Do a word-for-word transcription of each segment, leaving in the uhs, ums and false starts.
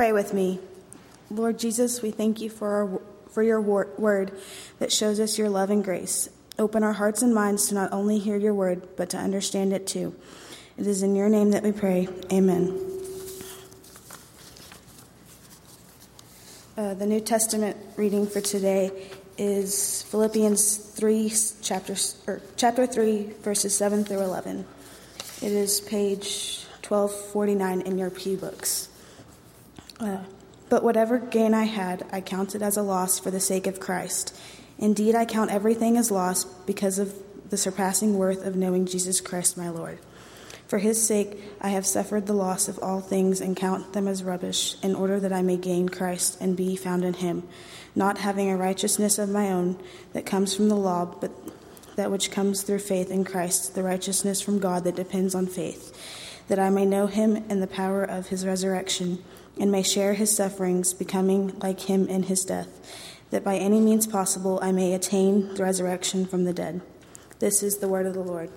Pray with me. Lord Jesus, we thank you for our, for your word that shows us your love and grace. Open our hearts and minds to not only hear your word, but to understand it too. It is in your name that we pray. Amen. Uh, the New Testament reading for today is Philippians three, chapter, or chapter three, verses seven through eleven. It is page twelve forty-nine in your pew books. Uh, but whatever gain I had, I counted as a loss for the sake of Christ. Indeed, I count everything as loss because of the surpassing worth of knowing Jesus Christ, my Lord. For his sake, I have suffered the loss of all things and count them as rubbish, in order that I may gain Christ and be found in him, not having a righteousness of my own that comes from the law, but that which comes through faith in Christ, the righteousness from God that depends on faith, that I may know him and the power of his resurrection, and may share his sufferings, becoming like him in his death, that by any means possible I may attain the resurrection from the dead. This is the word of the Lord.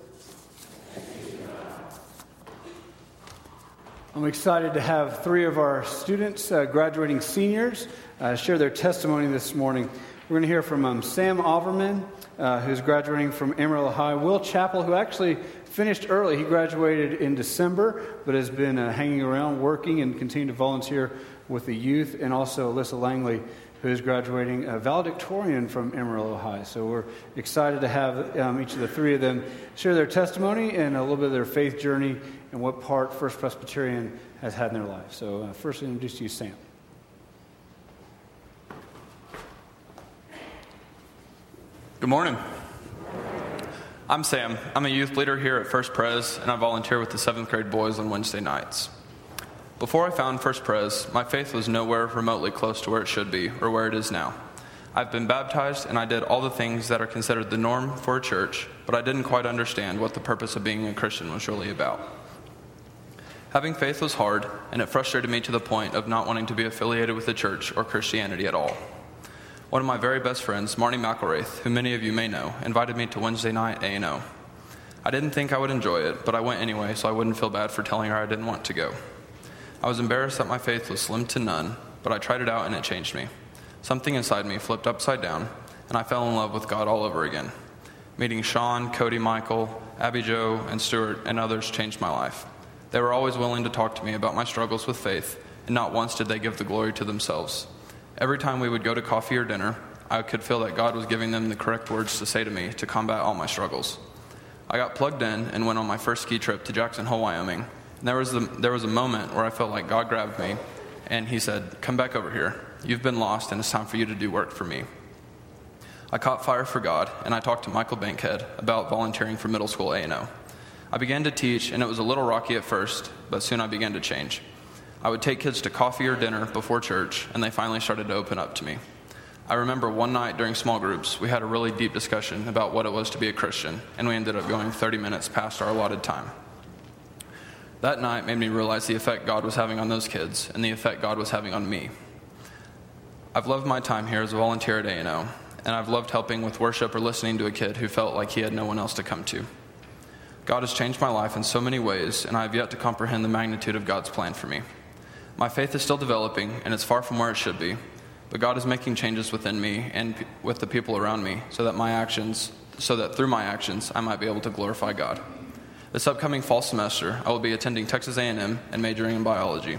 I'm excited to have three of our students, uh, graduating seniors, uh, share their testimony this morning. We're going to hear from um, Sam Overman, uh, who's graduating from Emerald High, Will Chappell, who actually finished early. He graduated in December, but has been uh, hanging around, working, and continuing to volunteer with the youth, and also Alyssa Langley, who is graduating a valedictorian from Amarillo High. So we're excited to have um, each of the three of them share their testimony and a little bit of their faith journey and what part First Presbyterian has had in their life. So uh, first, I introduce to you Sam. Good morning. I'm Sam. I'm a youth leader here at First Prez, and I volunteer with the seventh grade boys on Wednesday nights. Before I found First Prez, my faith was nowhere remotely close to where it should be or where it is now. I've been baptized and I did all the things that are considered the norm for a church, but I didn't quite understand what the purpose of being a Christian was really about. Having faith was hard, and it frustrated me to the point of not wanting to be affiliated with the church or Christianity at all. One of my very best friends, Marnie McElwraith, who many of you may know, invited me to Wednesday night A and O. I didn't think I would enjoy it, but I went anyway so I wouldn't feel bad for telling her I didn't want to go. I was embarrassed that my faith was slim to none, but I tried it out and it changed me. Something inside me flipped upside down, and I fell in love with God all over again. Meeting Sean, Cody, Michael, Abby Joe, and Stuart, and others changed my life. They were always willing to talk to me about my struggles with faith, and not once did they give the glory to themselves. Every time we would go to coffee or dinner, I could feel that God was giving them the correct words to say to me to combat all my struggles. I got plugged in and went on my first ski trip to Jackson Hole, Wyoming. There was, the, there was a moment where I felt like God grabbed me, and he said, "Come back over here. You've been lost, and it's time for you to do work for me." I caught fire for God, and I talked to Michael Bankhead about volunteering for middle school A and O. I began to teach, and it was a little rocky at first, but soon I began to change. I would take kids to coffee or dinner before church, and they finally started to open up to me. I remember one night during small groups, we had a really deep discussion about what it was to be a Christian, and we ended up going thirty minutes past our allotted time. That night made me realize the effect God was having on those kids and the effect God was having on me. I've loved my time here as a volunteer at A and O, and I've loved helping with worship or listening to a kid who felt like he had no one else to come to. God has changed my life in so many ways, and I have yet to comprehend the magnitude of God's plan for me. My faith is still developing, and it's far from where it should be, but God is making changes within me and with the people around me so that my actions, so that through my actions I might be able to glorify God. This upcoming fall semester, I will be attending Texas A and M and majoring in biology.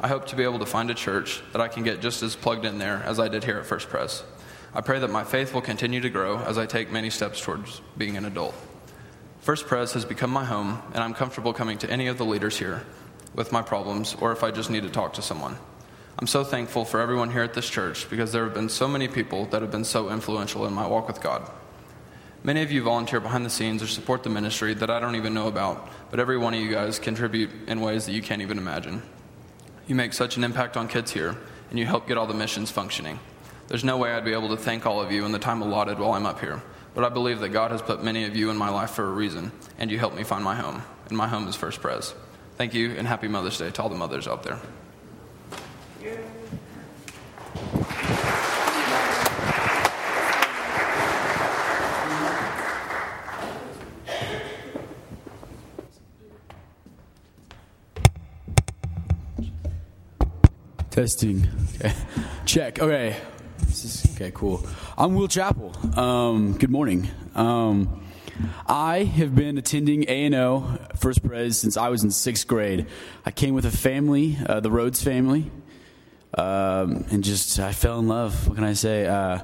I hope to be able to find a church that I can get just as plugged in there as I did here at First Press. I pray that my faith will continue to grow as I take many steps towards being an adult. First Press has become my home, and I'm comfortable coming to any of the leaders here with my problems or if I just need to talk to someone. I'm so thankful for everyone here at this church because there have been so many people that have been so influential in my walk with God. Many of you volunteer behind the scenes or support the ministry that I don't even know about, but every one of you guys contribute in ways that you can't even imagine. You make such an impact on kids here, and you help get all the missions functioning. There's no way I'd be able to thank all of you in the time allotted while I'm up here, but I believe that God has put many of you in my life for a reason, and you helped me find my home, and my home is First Prez. Thank you, and happy Mother's Day to all the mothers out there. Testing. Okay. Check. Okay. This is, okay, cool. I'm Will Chappell. Um, good morning. Um, I have been attending A and O First Prez since I was in sixth grade. I came with a family, uh, the Rhodes family, um, and just I fell in love. What can I say? Uh,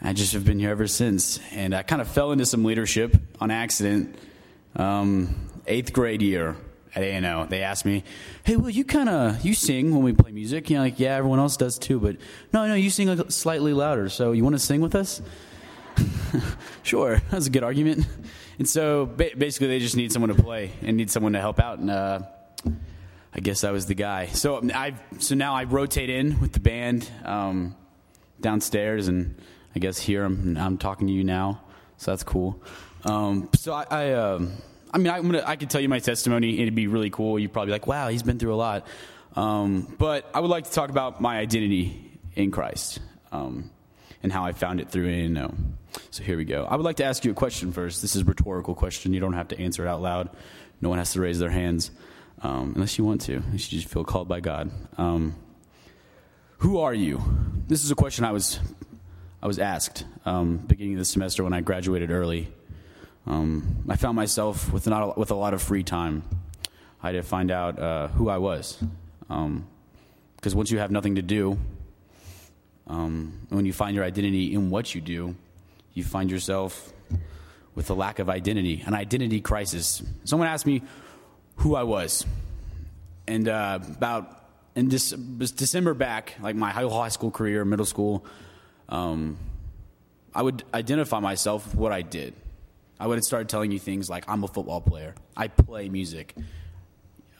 I just have been here ever since. And I kind of fell into some leadership on accident. Um, eighth grade year at A and O, they asked me, "Hey, Will, you kind of you sing when we play music?" You know, like, "Yeah, everyone else does too, but no, no, you sing like slightly louder. So you want to sing with us?" Sure, that was a good argument. And so ba- basically, they just need someone to play and need someone to help out, and uh, I guess I was the guy. So I so now I rotate in with the band um, downstairs, and I guess here I'm I'm talking to you now, so that's cool. Um, so I, I, um, I mean, I'm gonna, I could tell you my testimony. It'd be really cool. You'd probably be like, wow, he's been through a lot. Um, but I would like to talk about my identity in Christ, um, and how I found it through A and O. So here we go. I would like to ask you a question first. This is a rhetorical question. You don't have to answer it out loud. No one has to raise their hands, um, unless you want to, unless you just feel called by God. Um, who are you? This is a question I was, I was asked, um, beginning of the semester when I graduated early. Um, I found myself with not a, with a lot of free time. I had to find out uh, who I was, um, because once you have nothing to do, um, when you find your identity in what you do, you find yourself with a lack of identity, an identity crisis. Someone asked me who I was, and uh, about in this December back, like my high school career, middle school, um, I would identify myself with what I did. I would have started telling you things like, I'm a football player, I play music,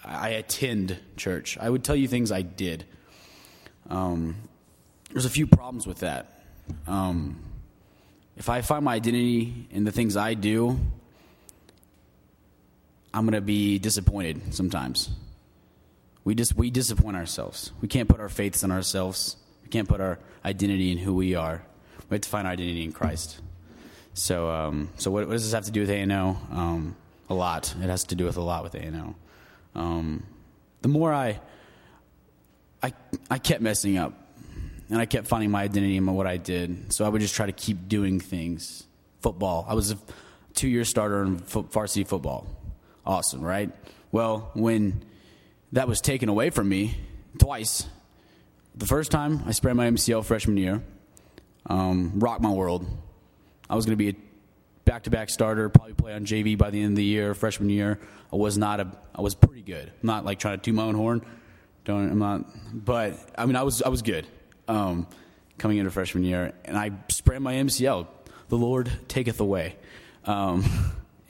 I attend church. I would tell you things I did. Um, there's a few problems with that. Um, if I find my identity in the things I do, I'm going to be disappointed sometimes. We just we disappoint ourselves. We can't put our faiths in ourselves. We can't put our identity in who we are. We have to find our identity in Christ. So, um, so what, what does this have to do with A and O? Um, a lot. It has to do with a lot with A and O. Um, the more I, I, I kept messing up, and I kept finding my identity in what I did. So I would just try to keep doing things. Football. I was a two-year starter in fo- varsity football. Awesome, right? Well, when that was taken away from me twice, the first time I sprained my M C L freshman year, um, rocked my world. I was going to be a back-to-back starter, probably play on J V by the end of the year, freshman year. I was not a, I was pretty good. I'm not like trying to toot my own horn. Don't, I'm not, but I mean, I was, I was good, um, coming into freshman year, and I sprained my M C L. The Lord taketh away, um,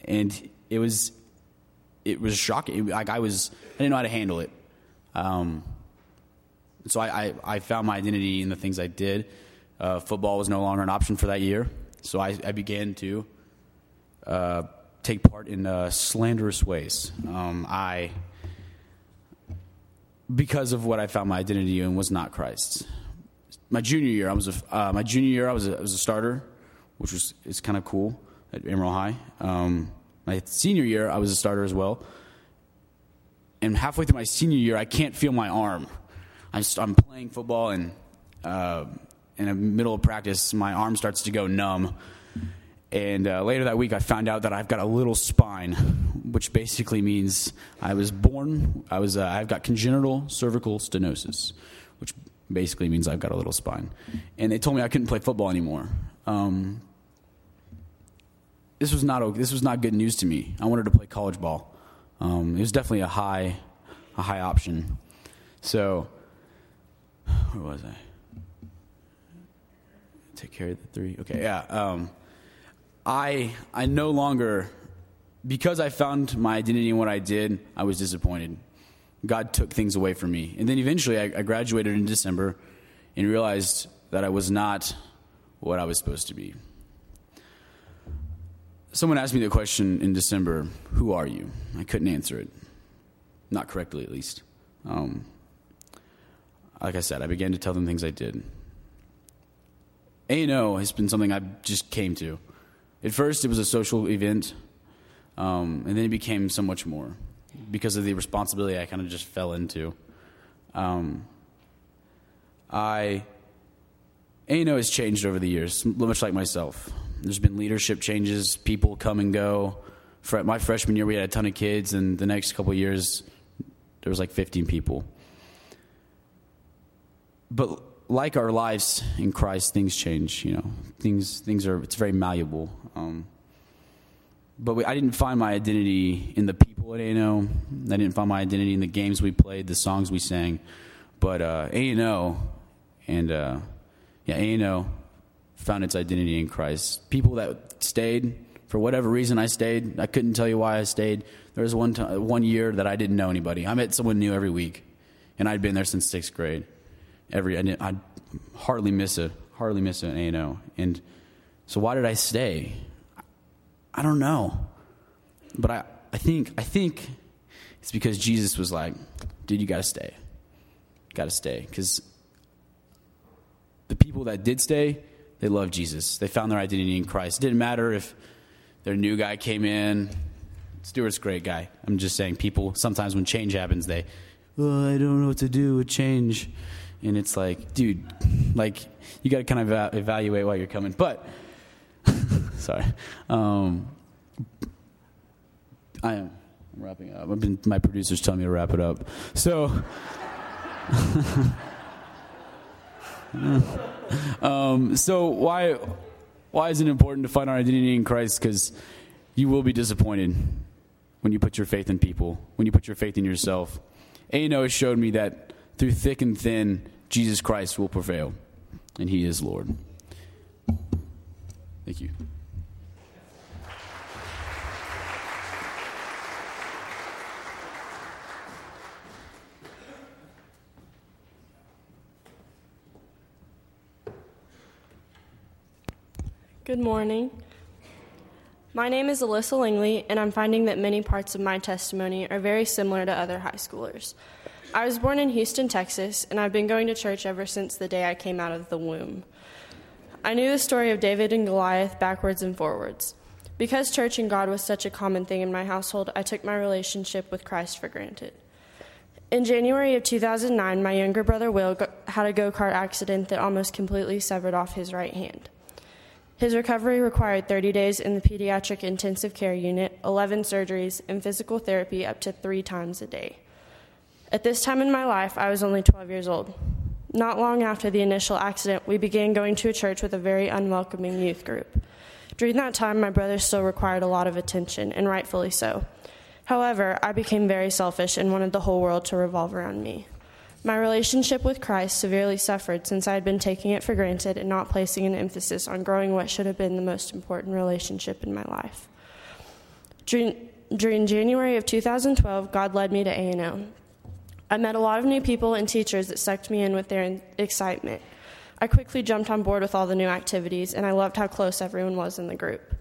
and it was, it was shocking. Like I was, I didn't know how to handle it. Um, so I, I, I found my identity in the things I did. Uh, football was no longer an option for that year. So I, I began to uh, take part in uh, slanderous ways. Um, I, because of what I found my identity in, was not Christ's. My junior year, I was a uh, my junior year I was a, I was a starter, which was is kind of cool at Emerald High. Um, my senior year, I was a starter as well. And halfway through my senior year, I can't feel my arm. I'm, I'm playing football and. Uh, In the middle of practice, my arm starts to go numb. And uh, later that week, I found out that I've got a little spine, which basically means I was born, I was, uh, I've got congenital cervical stenosis, which basically means I've got a little spine. And they told me I couldn't play football anymore. Um, this was not this was not good news to me. I wanted to play college ball. Um, it was definitely a high, a high option. So, where was I? Take care of the three. Okay, yeah. Um, I I no longer, because I found my identity in what I did, I was disappointed. God took things away from me. And then eventually I, I graduated in December and realized that I was not what I was supposed to be. Someone asked me the question in December, who are you? I couldn't answer it. Not correctly, at least. Um, like I said, I began to tell them things I did. A and O has been something I just came to. At first, it was a social event, um, and then it became so much more because of the responsibility I kind of just fell into. Um, I A and O has changed over the years, much like myself. There's been leadership changes, people come and go. For my freshman year, we had a ton of kids, and the next couple of years, there was like fifteen people. But like our lives in Christ, things change. You know, things things are it's very malleable. Um, but we, I didn't find my identity in the people at A and O. I didn't find my identity in the games we played, the songs we sang. But uh, A and O and uh, yeah, A and O found its identity in Christ. People that stayed. For whatever reason, I stayed. I couldn't tell you why I stayed. There was one time, one year that I didn't know anybody. I met someone new every week, and I'd been there since sixth grade. Every I didn't, I'd hardly miss a hardly miss an A and O. And so, why did I stay? I don't know, but I, I think I think it's because Jesus was like, "Dude, you gotta stay, gotta stay," because the people that did stay, they loved Jesus. They found their identity in Christ. It didn't matter if their new guy came in. Stuart's a great guy. I'm just saying, people, sometimes when change happens, they, oh, I don't know what to do with change. And it's like, dude, like, you got to kind of ev- evaluate while you're coming. But, sorry. Um, I am I'm wrapping up. I've been, my producer's telling me to wrap it up. So, um, so why... Why is it important to find our identity in Christ? Because you will be disappointed when you put your faith in people, when you put your faith in yourself. A and O has showed me that through thick and thin, Jesus Christ will prevail, and he is Lord. Thank you. Good morning. My name is Alyssa Langley, and I'm finding that many parts of my testimony are very similar to other high schoolers. I was born in Houston, Texas, and I've been going to church ever since the day I came out of the womb. I knew the story of David and Goliath backwards and forwards. Because church and God was such a common thing in my household, I took my relationship with Christ for granted. In January of two thousand nine, my younger brother Will had a go-kart accident that almost completely severed off his right hand. His recovery required thirty days in the pediatric intensive care unit, eleven surgeries, and physical therapy up to three times a day. At this time in my life, I was only twelve years old. Not long after the initial accident, we began going to a church with a very unwelcoming youth group. During that time, my brother still required a lot of attention, and rightfully so. However, I became very selfish and wanted the whole world to revolve around me. My relationship with Christ severely suffered since I had been taking it for granted and not placing an emphasis on growing what should have been the most important relationship in my life. During, during January of two thousand twelve, God led me to A and O. I met a lot of new people and teachers that sucked me in with their in- excitement. I quickly jumped on board with all the new activities, and I loved how close everyone was in the group.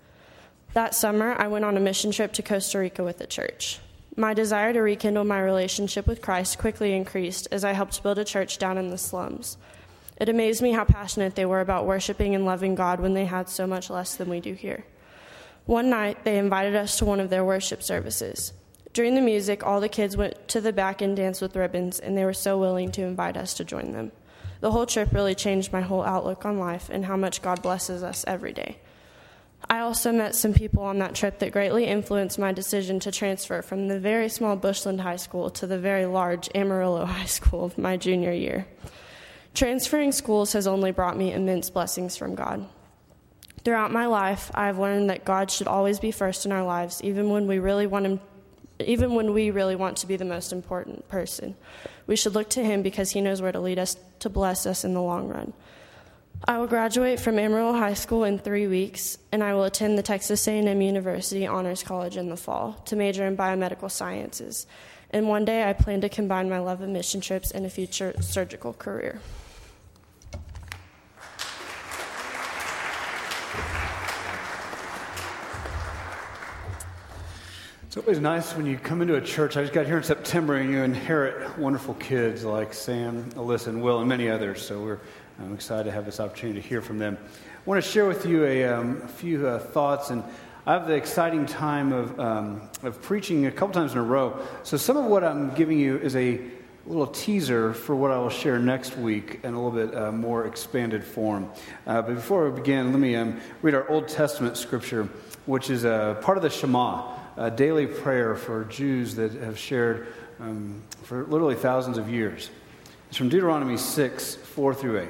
That summer, I went on a mission trip to Costa Rica with the church. My desire to rekindle my relationship with Christ quickly increased as I helped build a church down in the slums. It amazed me how passionate they were about worshiping and loving God when they had so much less than we do here. One night, they invited us to one of their worship services. During the music, all the kids went to the back and danced with ribbons, and they were so willing to invite us to join them. The whole trip really changed my whole outlook on life and how much God blesses us every day. I also met some people on that trip that greatly influenced my decision to transfer from the very small Bushland High School to the very large Amarillo High School of my junior year. Transferring schools has only brought me immense blessings from God. Throughout my life, I have learned that God should always be first in our lives, even when we really want him, even when we really want to be the most important person. We should look to him because he knows where to lead us to bless us in the long run. I will graduate from Emerald High School in three weeks, and I will attend the Texas A and M University Honors College in the fall to major in biomedical sciences. And one day I plan to combine my love of mission trips and a future surgical career. It's always nice when you come into a church. I just got here in September, and you inherit wonderful kids like Sam, Alyssa, and Will, and many others. So we're I'm excited to have this opportunity to hear from them. I want to share with you a, um, a few uh, thoughts, and I have the exciting time of um, of preaching a couple times in a row. So some of what I'm giving you is a little teaser for what I will share next week in a little bit uh, more expanded form. Uh, but before we begin, let me um, read our Old Testament scripture, which is uh, part of the Shema, a daily prayer for Jews that have shared um, for literally thousands of years. It's from Deuteronomy six, four through eight.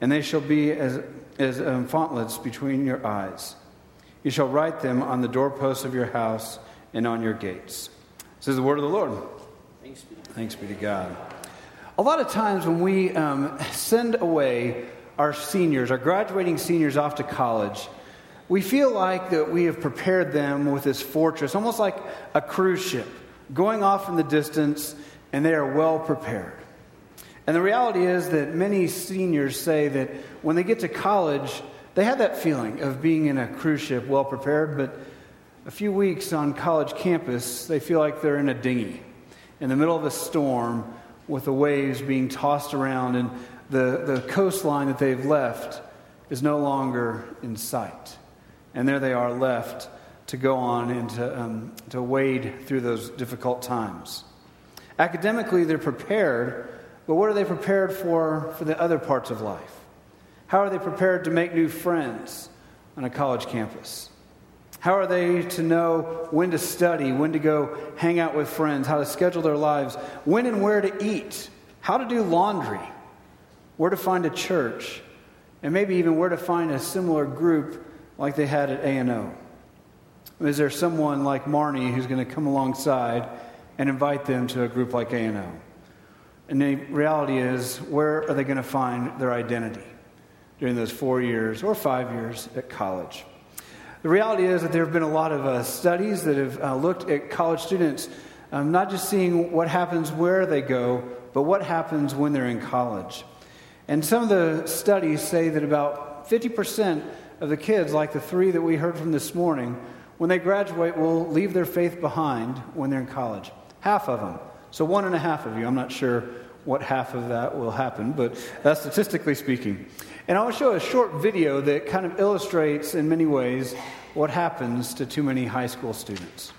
and they shall be as, as um, frontlets between your eyes. You shall write them on the doorposts of your house and on your gates. This is the word of the Lord. Thanks be to God. Thanks be to God. A lot of times when we um, send away our seniors, our graduating seniors off to college, we feel like that we have prepared them with this fortress, almost like a cruise ship, going off in the distance, and they are well prepared. And the reality is that many seniors say that when they get to college, they have that feeling of being in a cruise ship, well prepared, but a few weeks on college campus, they feel like they're in a dinghy, in the middle of a storm, with the waves being tossed around, and the, the coastline that they've left is no longer in sight. And there they are left to go on and to, um, to wade through those difficult times. Academically, they're prepared, but what are they prepared for for the other parts of life? How are they prepared to make new friends on a college campus? How are they to know when to study, when to go hang out with friends, how to schedule their lives, when and where to eat, how to do laundry, where to find a church, and maybe even where to find a similar group like they had at A and O? Is there someone like Marnie who's going to come alongside and invite them to a group like A and O? And the reality is, where are they going to find their identity during those four years or five years at college? The reality is that there have been a lot of uh, studies that have uh, looked at college students, um, not just seeing what happens where they go, but what happens when they're in college. And some of the studies say that about fifty percent of the kids, like the three that we heard from this morning, when they graduate will leave their faith behind when they're in college. Half of them. So one and a half of you. I'm not sure what half of that will happen, but that's statistically speaking. And I'll show a short video that kind of illustrates in many ways what happens to too many high school students.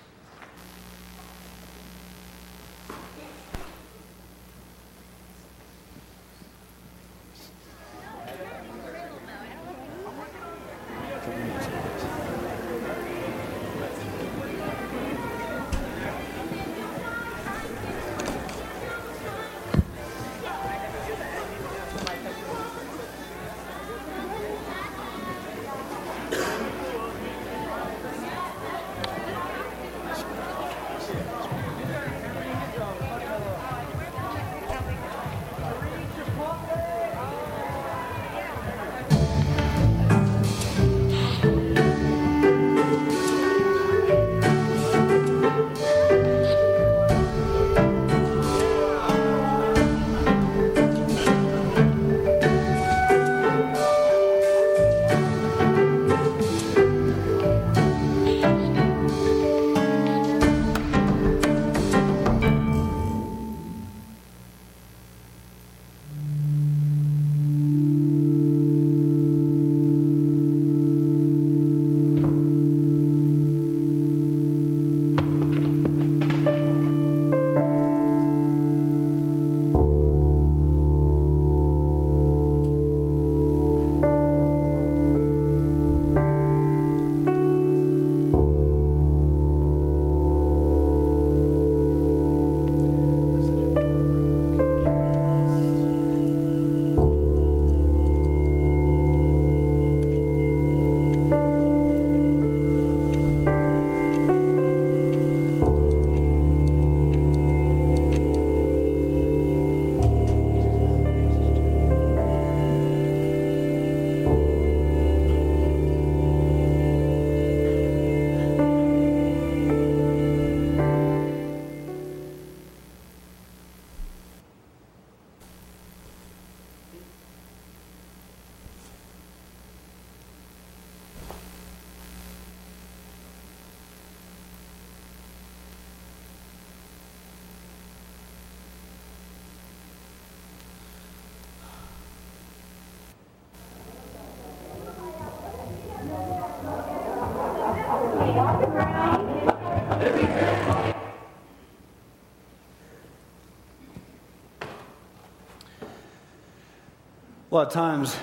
A lot of times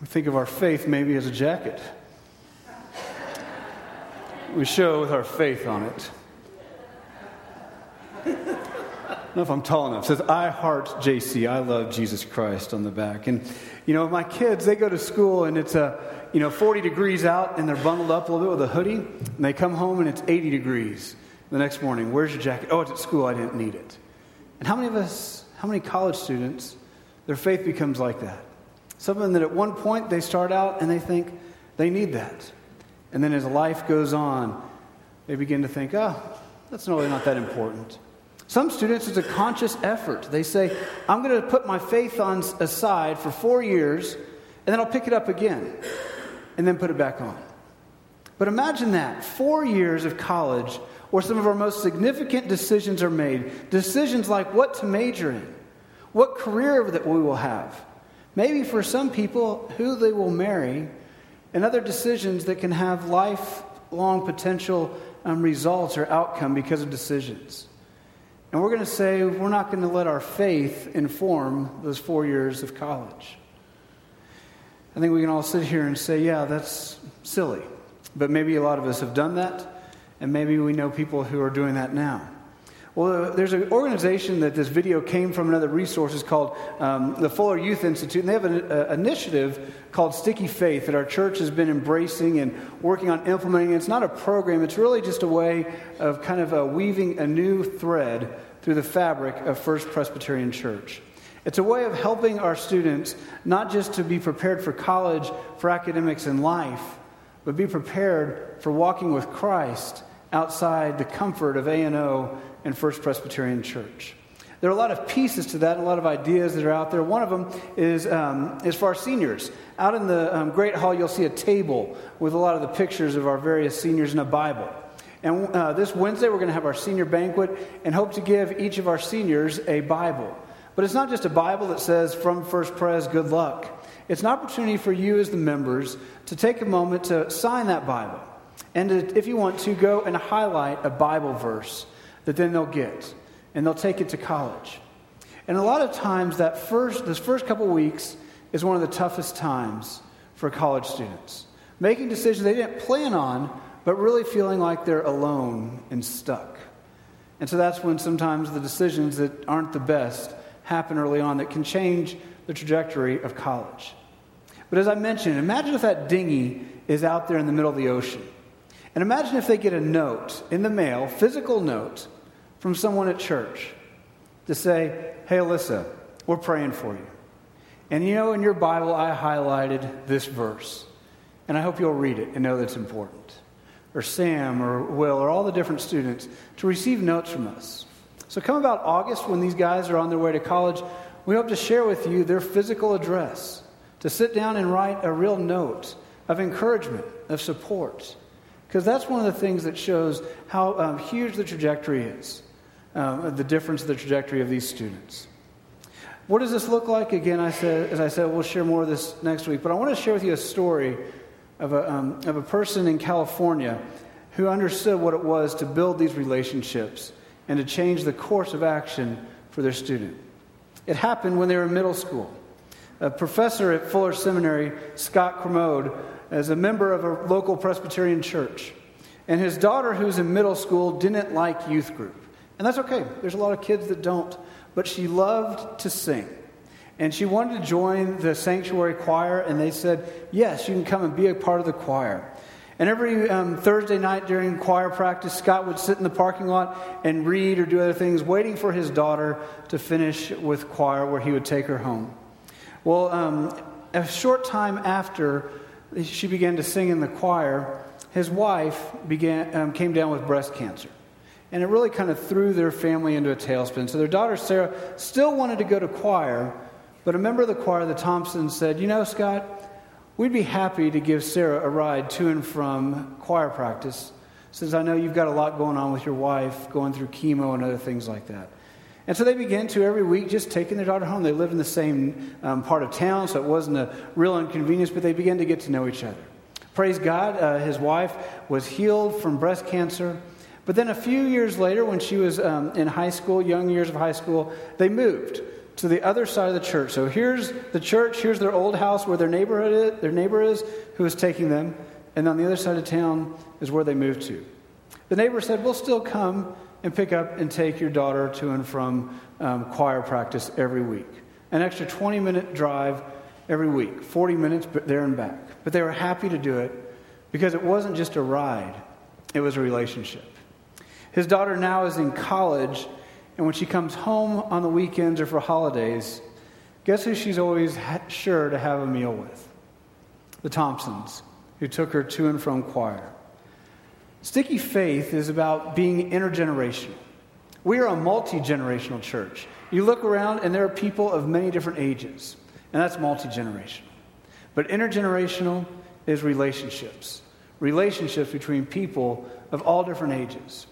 we think of our faith maybe as a jacket. We show with our faith on it. I don't know if I'm tall enough. It says, I heart J C, I love Jesus Christ on the back. And, you know, my kids, they go to school and it's, a, you know, forty degrees out and they're bundled up a little bit with a hoodie. And they come home and it's eighty degrees the next morning. Where's your jacket? Oh, it's at school. I didn't need it. And how many of us, how many college students, their faith becomes like that? Something that at one point they start out and they think they need that. And then as life goes on, they begin to think, oh, that's really not that important. Some students, it's a conscious effort. They say, I'm going to put my faith on aside for four years, and then I'll pick it up again, and then put it back on. But imagine that, four years of college where some of our most significant decisions are made, decisions like what to major in, what career that we will have. Maybe for some people, who they will marry, and other decisions that can have lifelong potential um, results or outcome because of decisions. And we're going to say we're not going to let our faith inform those four years of college. I think we can all sit here and say, yeah, that's silly. But maybe a lot of us have done that, and maybe we know people who are doing that now. Well, there's an organization that this video came from, another resource is called um, the Fuller Youth Institute, and they have an a, initiative called Sticky Faith that our church has been embracing and working on implementing. It's not a program, it's really just a way of kind of uh, weaving a new thread through the fabric of First Presbyterian Church. It's a way of helping our students not just to be prepared for college, for academics and life, but be prepared for walking with Christ outside the comfort of A and O and First Presbyterian Church. There are a lot of pieces to that, a lot of ideas that are out there. One of them is, um, is for our seniors. Out in the um, Great Hall, you'll see a table with a lot of the pictures of our various seniors and a Bible. And uh, this Wednesday, we're going to have our senior banquet and hope to give each of our seniors a Bible. But it's not just a Bible that says, from First Prez, good luck. It's an opportunity for you as the members to take a moment to sign that Bible. And to, if you want to, go and highlight a Bible verse that then they'll get, and they'll take it to college. And a lot of times, that first, this first couple weeks is one of the toughest times for college students. Making decisions they didn't plan on, but really feeling like they're alone and stuck. And so that's when sometimes the decisions that aren't the best happen early on that can change the trajectory of college. But as I mentioned, imagine if that dinghy is out there in the middle of the ocean. And imagine if they get a note in the mail, physical note, from someone at church to say, hey, Alyssa, we're praying for you. And you know, in your Bible, I highlighted this verse. And I hope you'll read it and know that's important. Or Sam or Will or all the different students to receive notes from us. So come about August, when these guys are on their way to college, we hope to share with you their physical address, to sit down and write a real note of encouragement, of support. Because that's one of the things that shows how um, huge the trajectory is, um, the difference of the trajectory of these students. What does this look like? Again, I said, as I said, we'll share more of this next week. But I want to share with you a story of a, um, of a person in California who understood what it was to build these relationships and to change the course of action for their student. It happened when they were in middle school. A professor at Fuller Seminary, Scott Cromode, as a member of a local Presbyterian church. And his daughter, who's in middle school, didn't like youth group. And that's okay. There's a lot of kids that don't. But she loved to sing. And she wanted to join the sanctuary choir, and they said, yes, you can come and be a part of the choir. And every um, Thursday night during choir practice, Scott would sit in the parking lot and read or do other things, waiting for his daughter to finish with choir where he would take her home. Well, um, a short time after she began to sing in the choir, his wife began um, came down with breast cancer. And it really kind of threw their family into a tailspin. So their daughter, Sarah, still wanted to go to choir, but a member of the choir, the Thompsons, said, you know, Scott, we'd be happy to give Sarah a ride to and from choir practice, since I know you've got a lot going on with your wife, going through chemo and other things like that. And so they began to, every week, just taking their daughter home. They lived in the same um, part of town, so it wasn't a real inconvenience, but they began to get to know each other. Praise God, uh, his wife was healed from breast cancer. But then a few years later, when she was um, in high school, young years of high school, they moved to the other side of the church. So here's the church, here's their old house where their neighborhood is, their neighbor is, who is taking them, and on the other side of town is where they moved to. The neighbor said, "We'll still come and pick up and take your daughter to and from um, choir practice every week. An extra twenty-minute drive every week, forty minutes there and back." But they were happy to do it because it wasn't just a ride, it was a relationship. His daughter now is in college, and when she comes home on the weekends or for holidays, guess who she's always ha- sure to have a meal with? The Thompsons, who took her to and from choir. Sticky Faith is about being intergenerational. We are a multi-generational church. You look around and there are people of many different ages, and that's multi-generational. But intergenerational is relationships. Relationships between people of all different ages.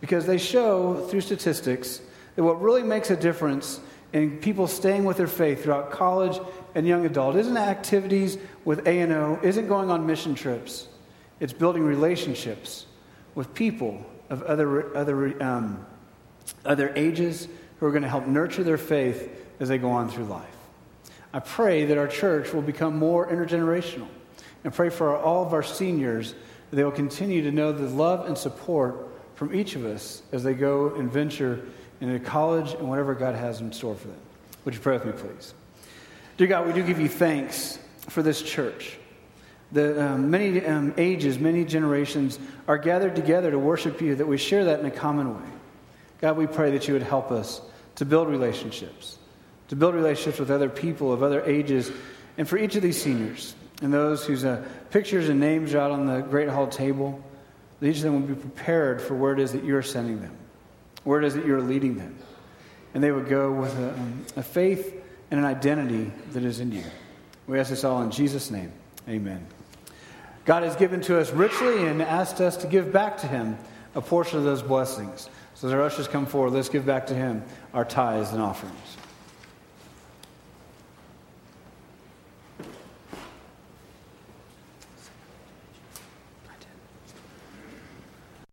Because they show through statistics that what really makes a difference in people staying with their faith throughout college and young adult isn't activities with A and O, isn't going on mission trips. It's building relationships with people of other other um, other ages who are going to help nurture their faith as they go on through life. I pray that our church will become more intergenerational, and pray for all of our seniors that they will continue to know the love and support from each of us as they go and venture into college and whatever God has in store for them. Would you pray with me, please? Dear God, we do give you thanks for this church. The um, many um, ages, many generations are gathered together to worship you, that we share that in a common way. God, we pray that you would help us to build relationships, to build relationships with other people of other ages, and for each of these seniors and those whose uh, pictures and names are out on the Great Hall table, that each of them would be prepared for where it is that you're sending them, where it is that you're leading them. And they would go with a, um, a faith and an identity that is in you. We ask this all in Jesus' name. Amen. God has given to us richly and asked us to give back to him a portion of those blessings. So as our ushers come forward, let's give back to him our tithes and offerings.